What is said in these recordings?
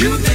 Good.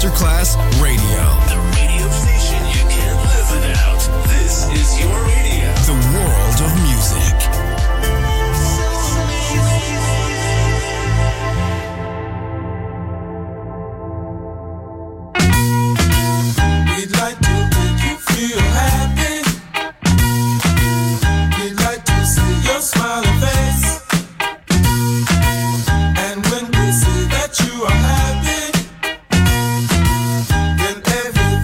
Masterclass Radio. The radio station you can't live without. This is your radio. The world of music. We'd like to make you feel happy. We'd like to see your smiling face. And when we see that you are happy, then everything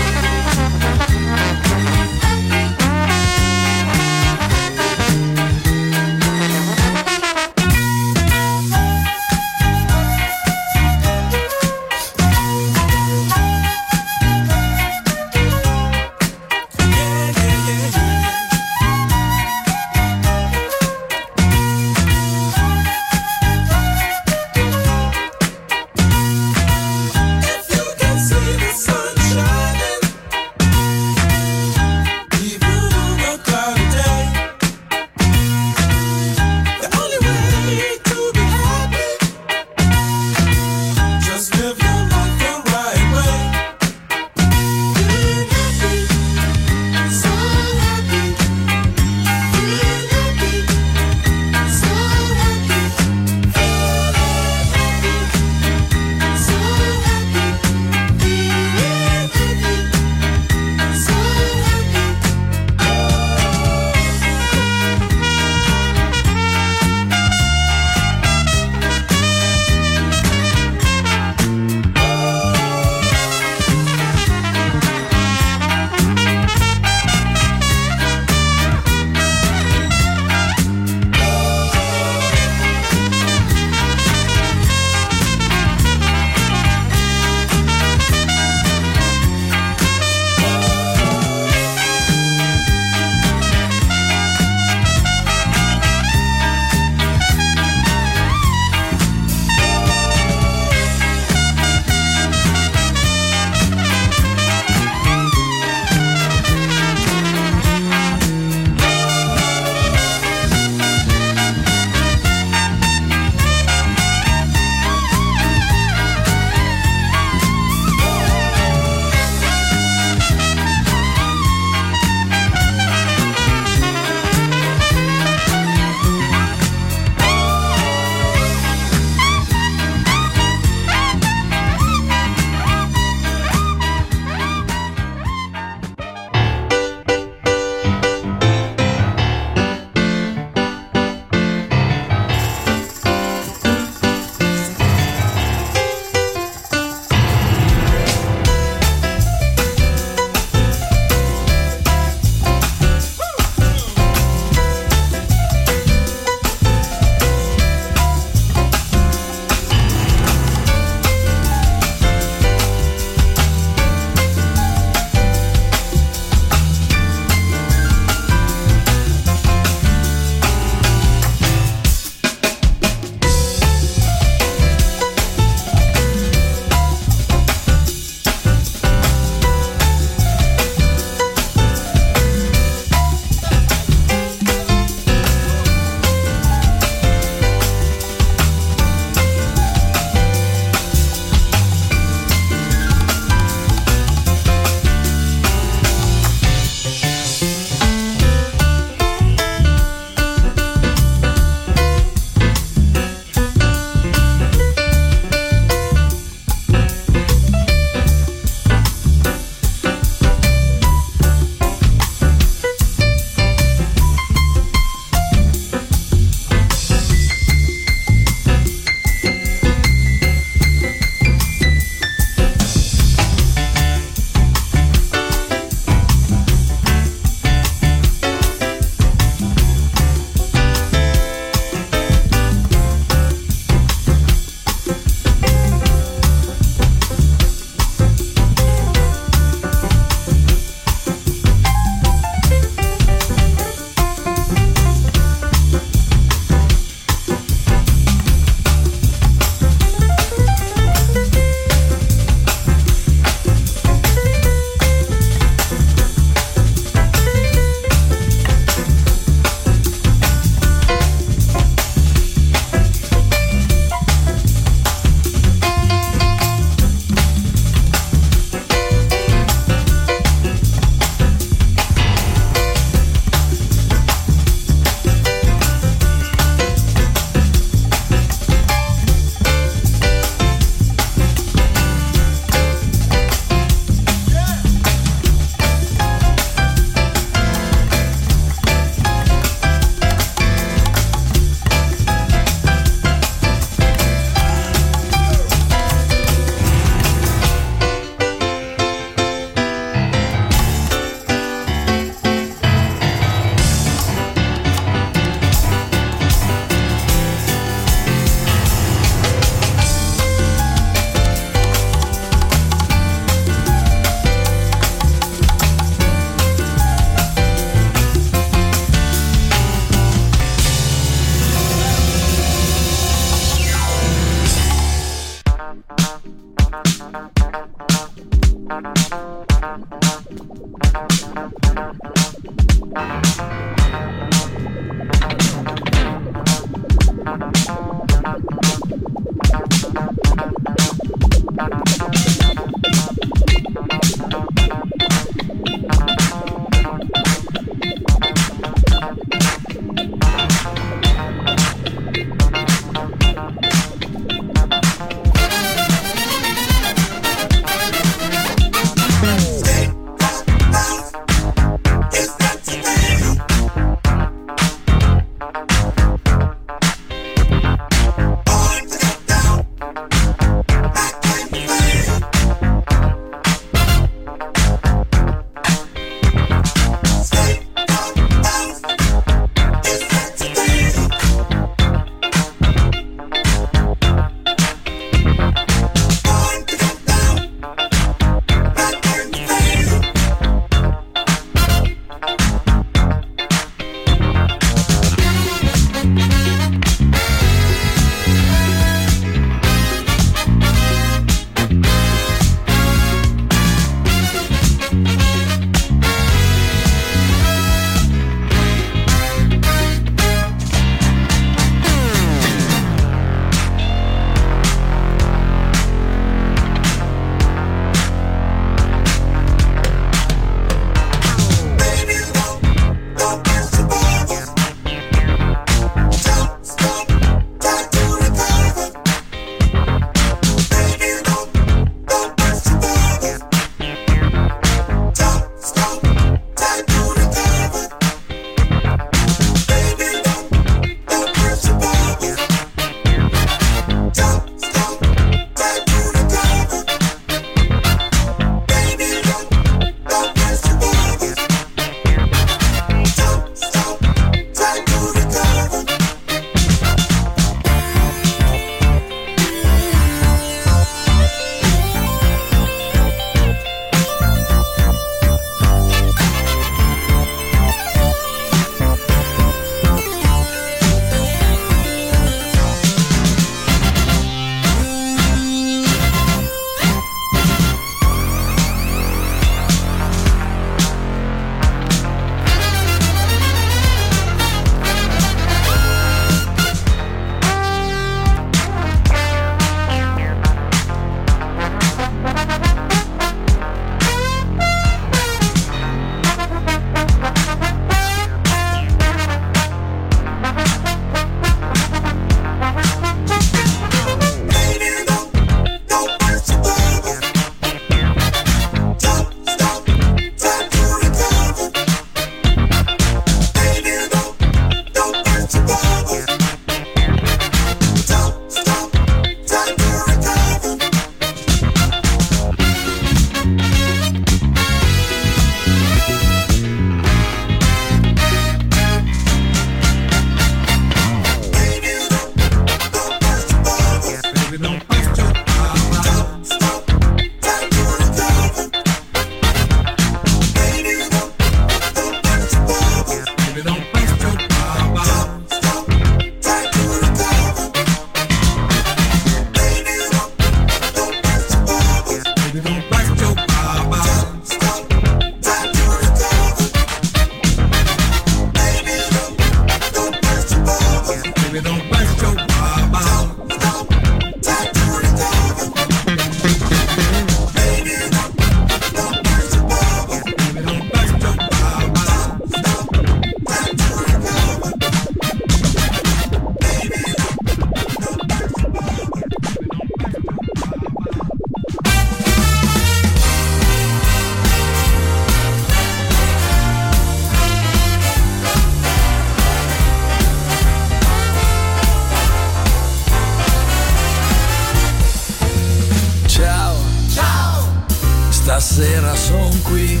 Stasera son qui,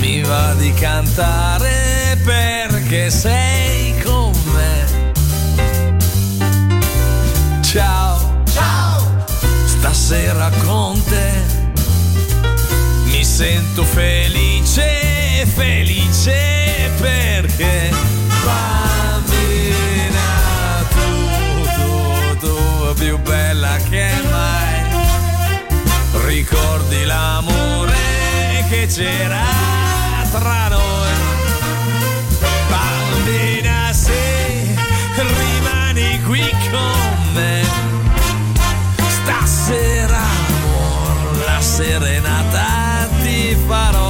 mi va di cantare perché sei con me. Ciao, ciao, ciao, stasera con te mi sento felice, felice perché bambina tu, tu più bella che mai. Ricordi l'amore che c'era tra noi, bambina, se rimani qui con me, stasera amore, la serenata ti farò.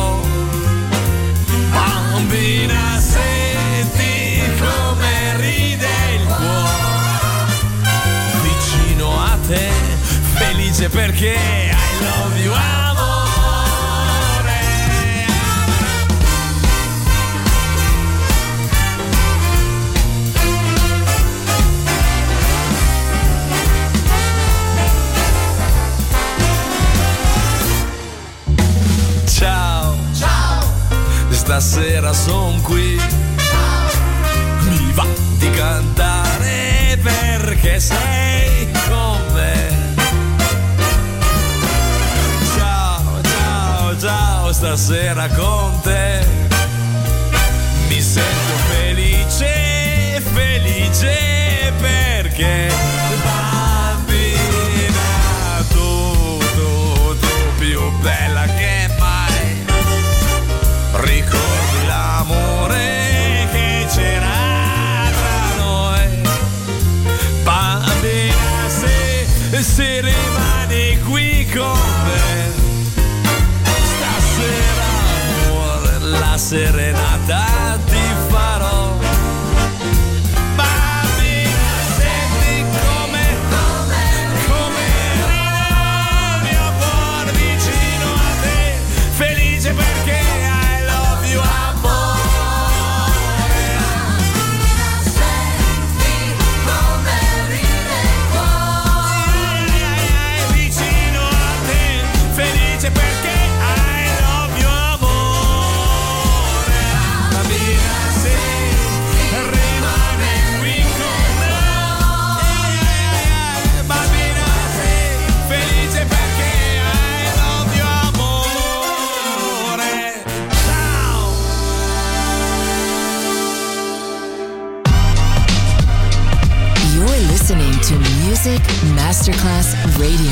Music Masterclass Radio. Baby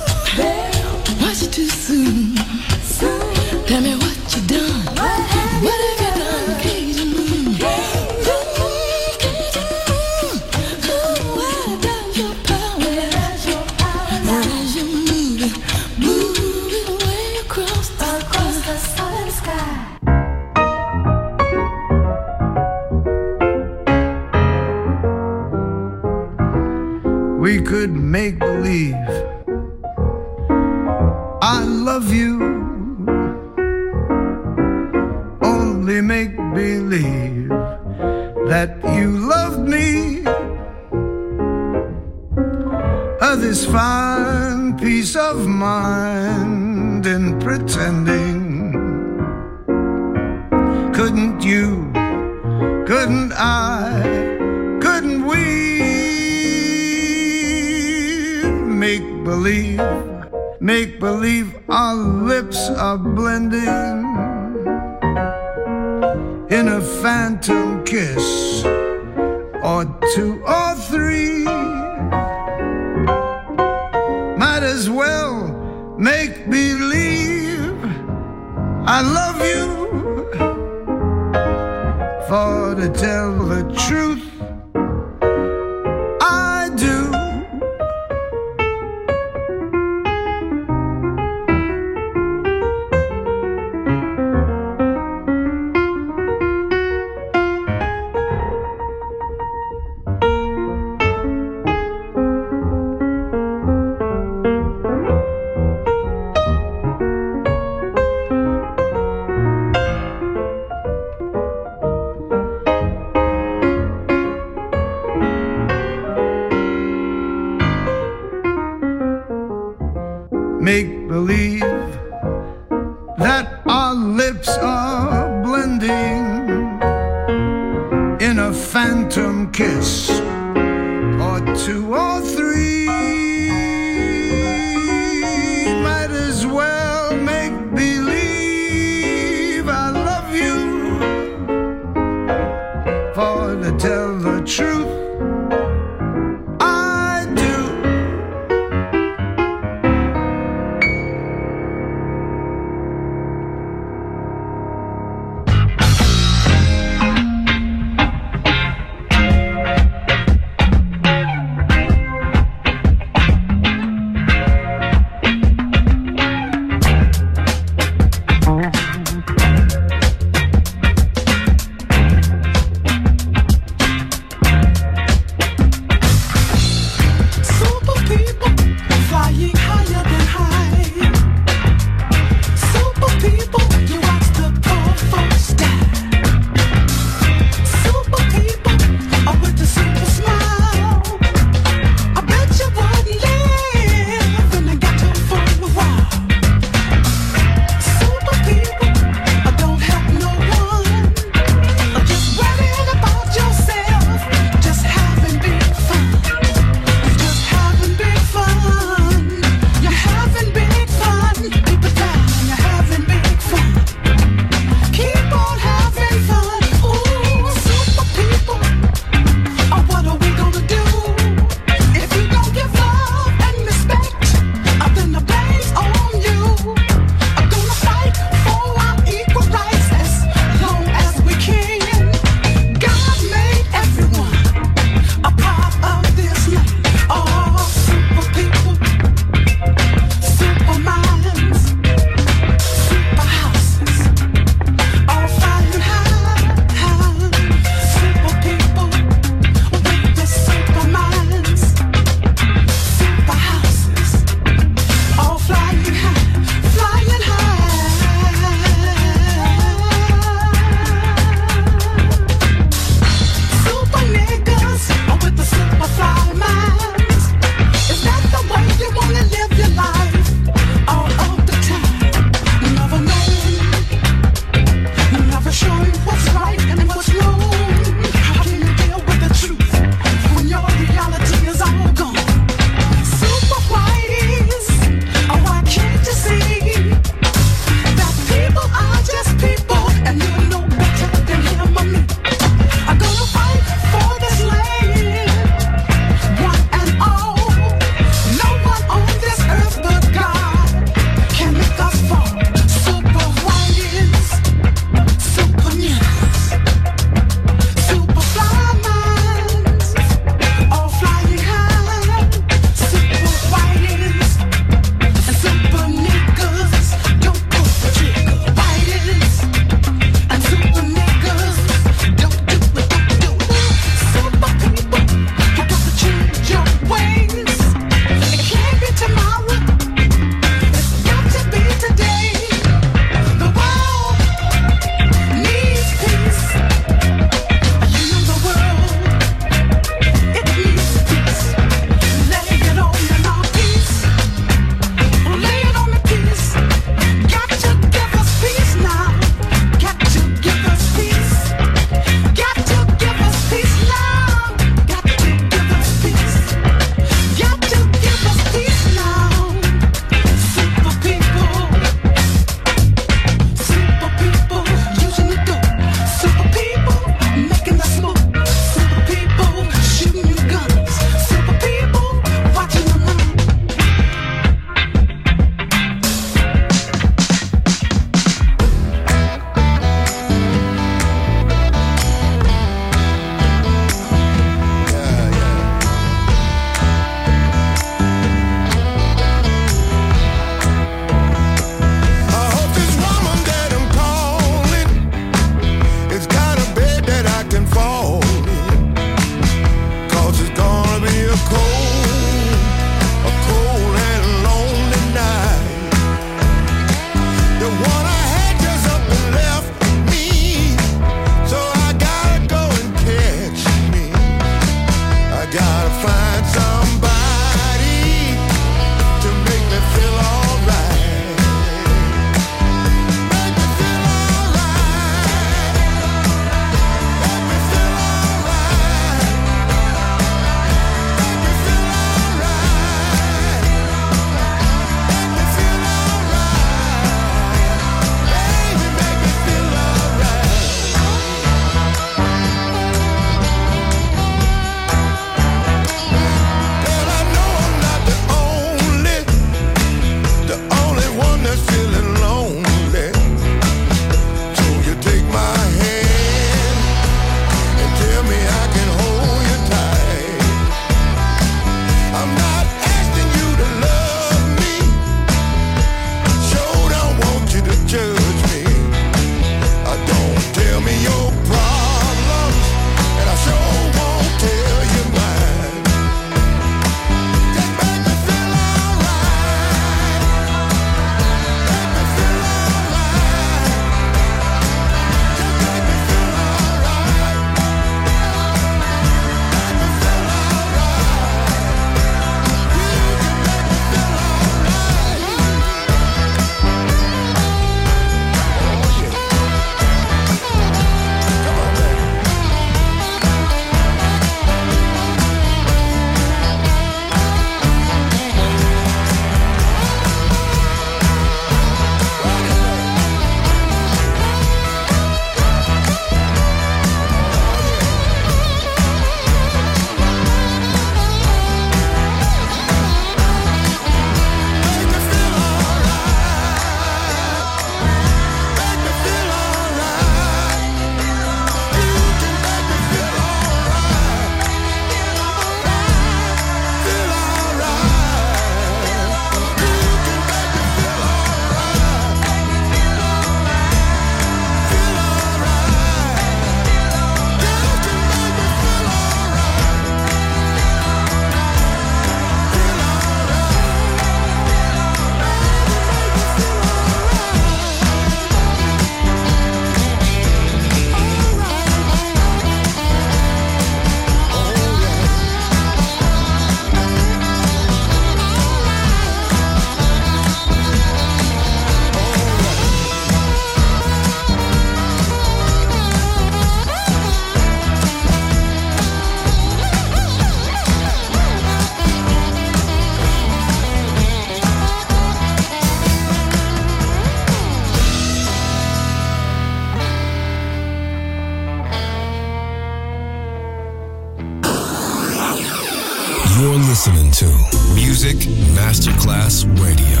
listening to Music Masterclass Radio,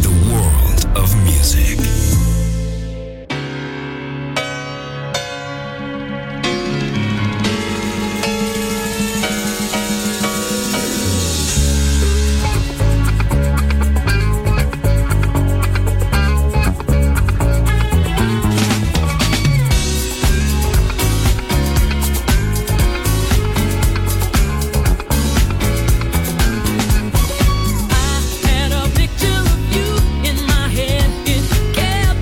the world of music. Get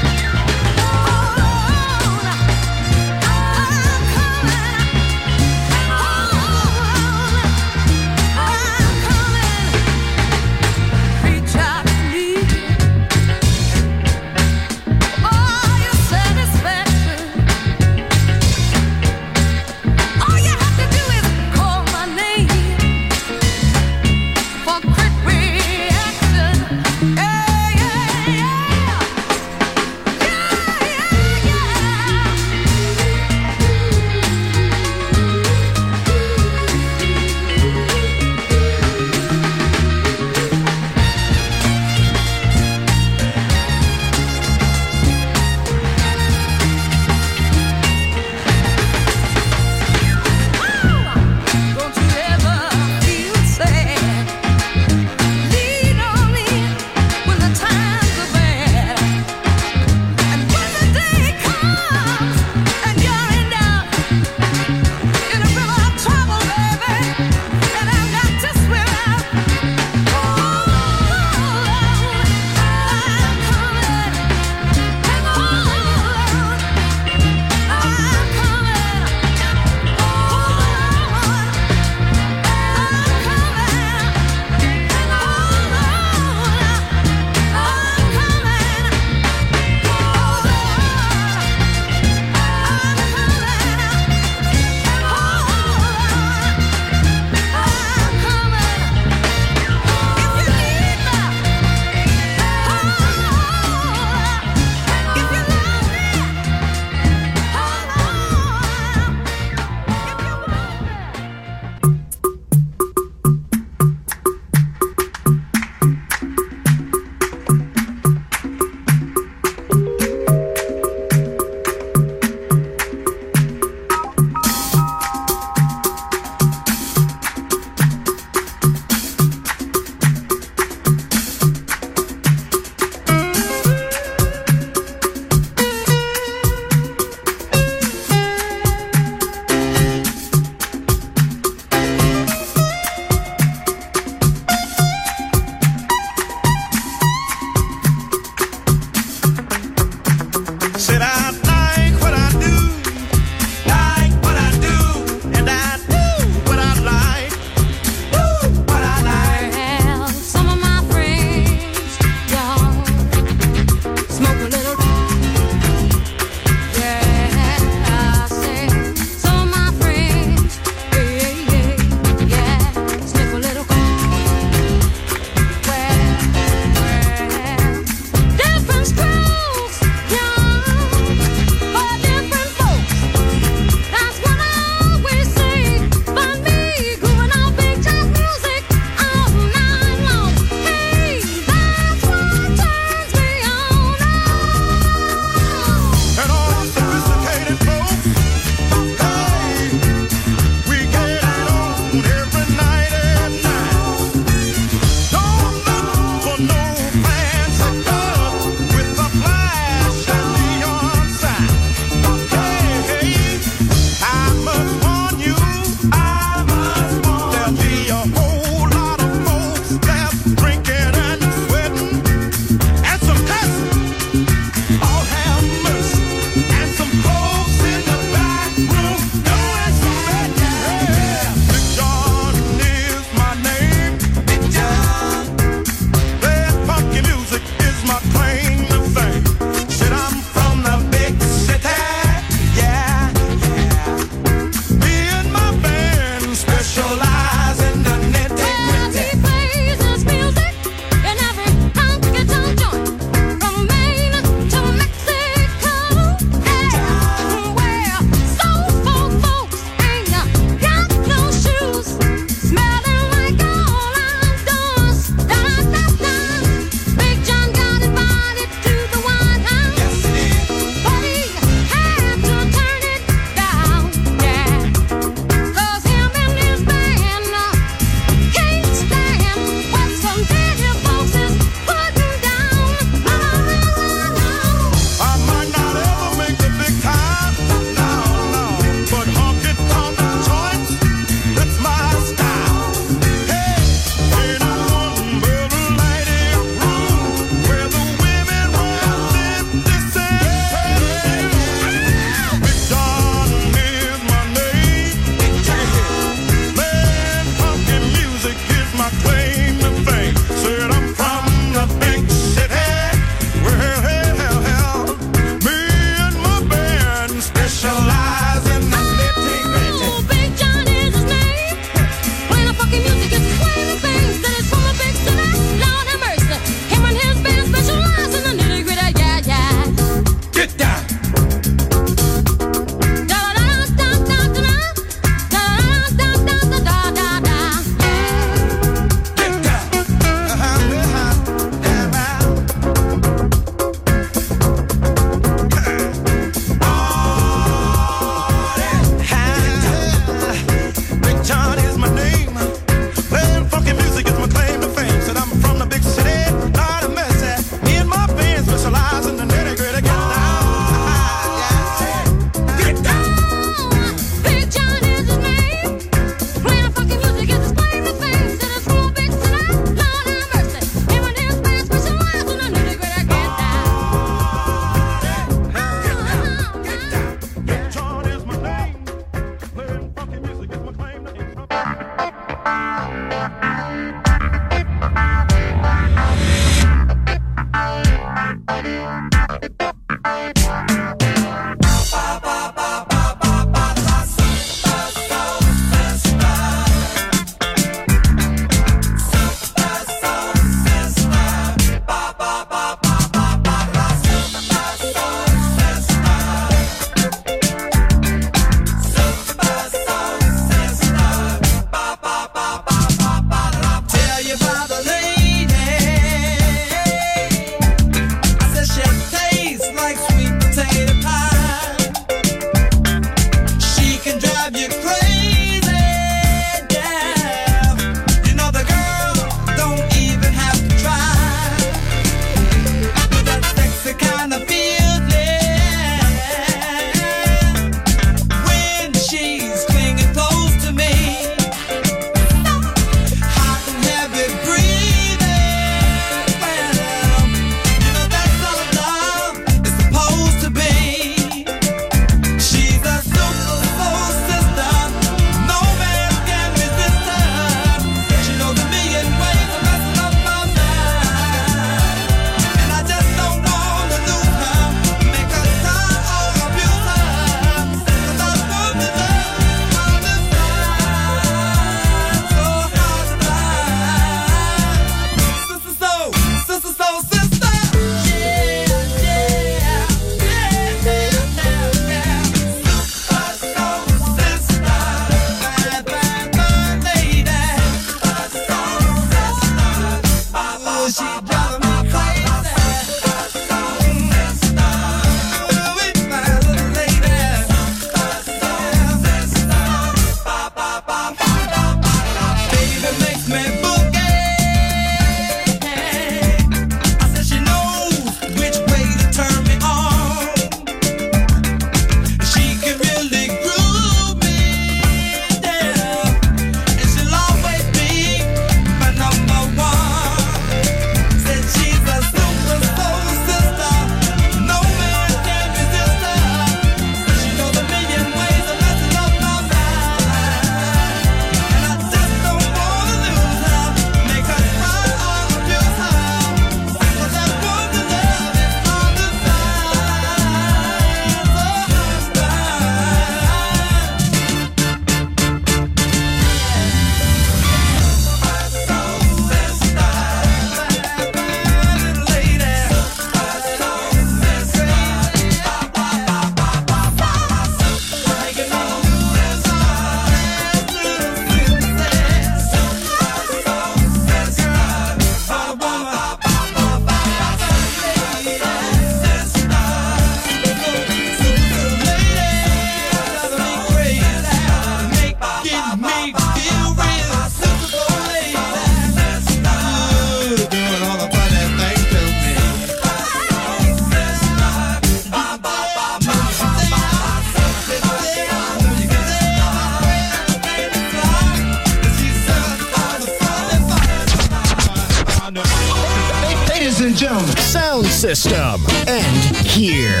System, Sound System, and here.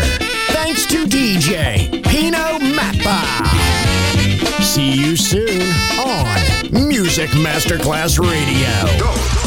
Thanks to DJ Pino Mappa. See you soon on Music Masterclass Radio. Go.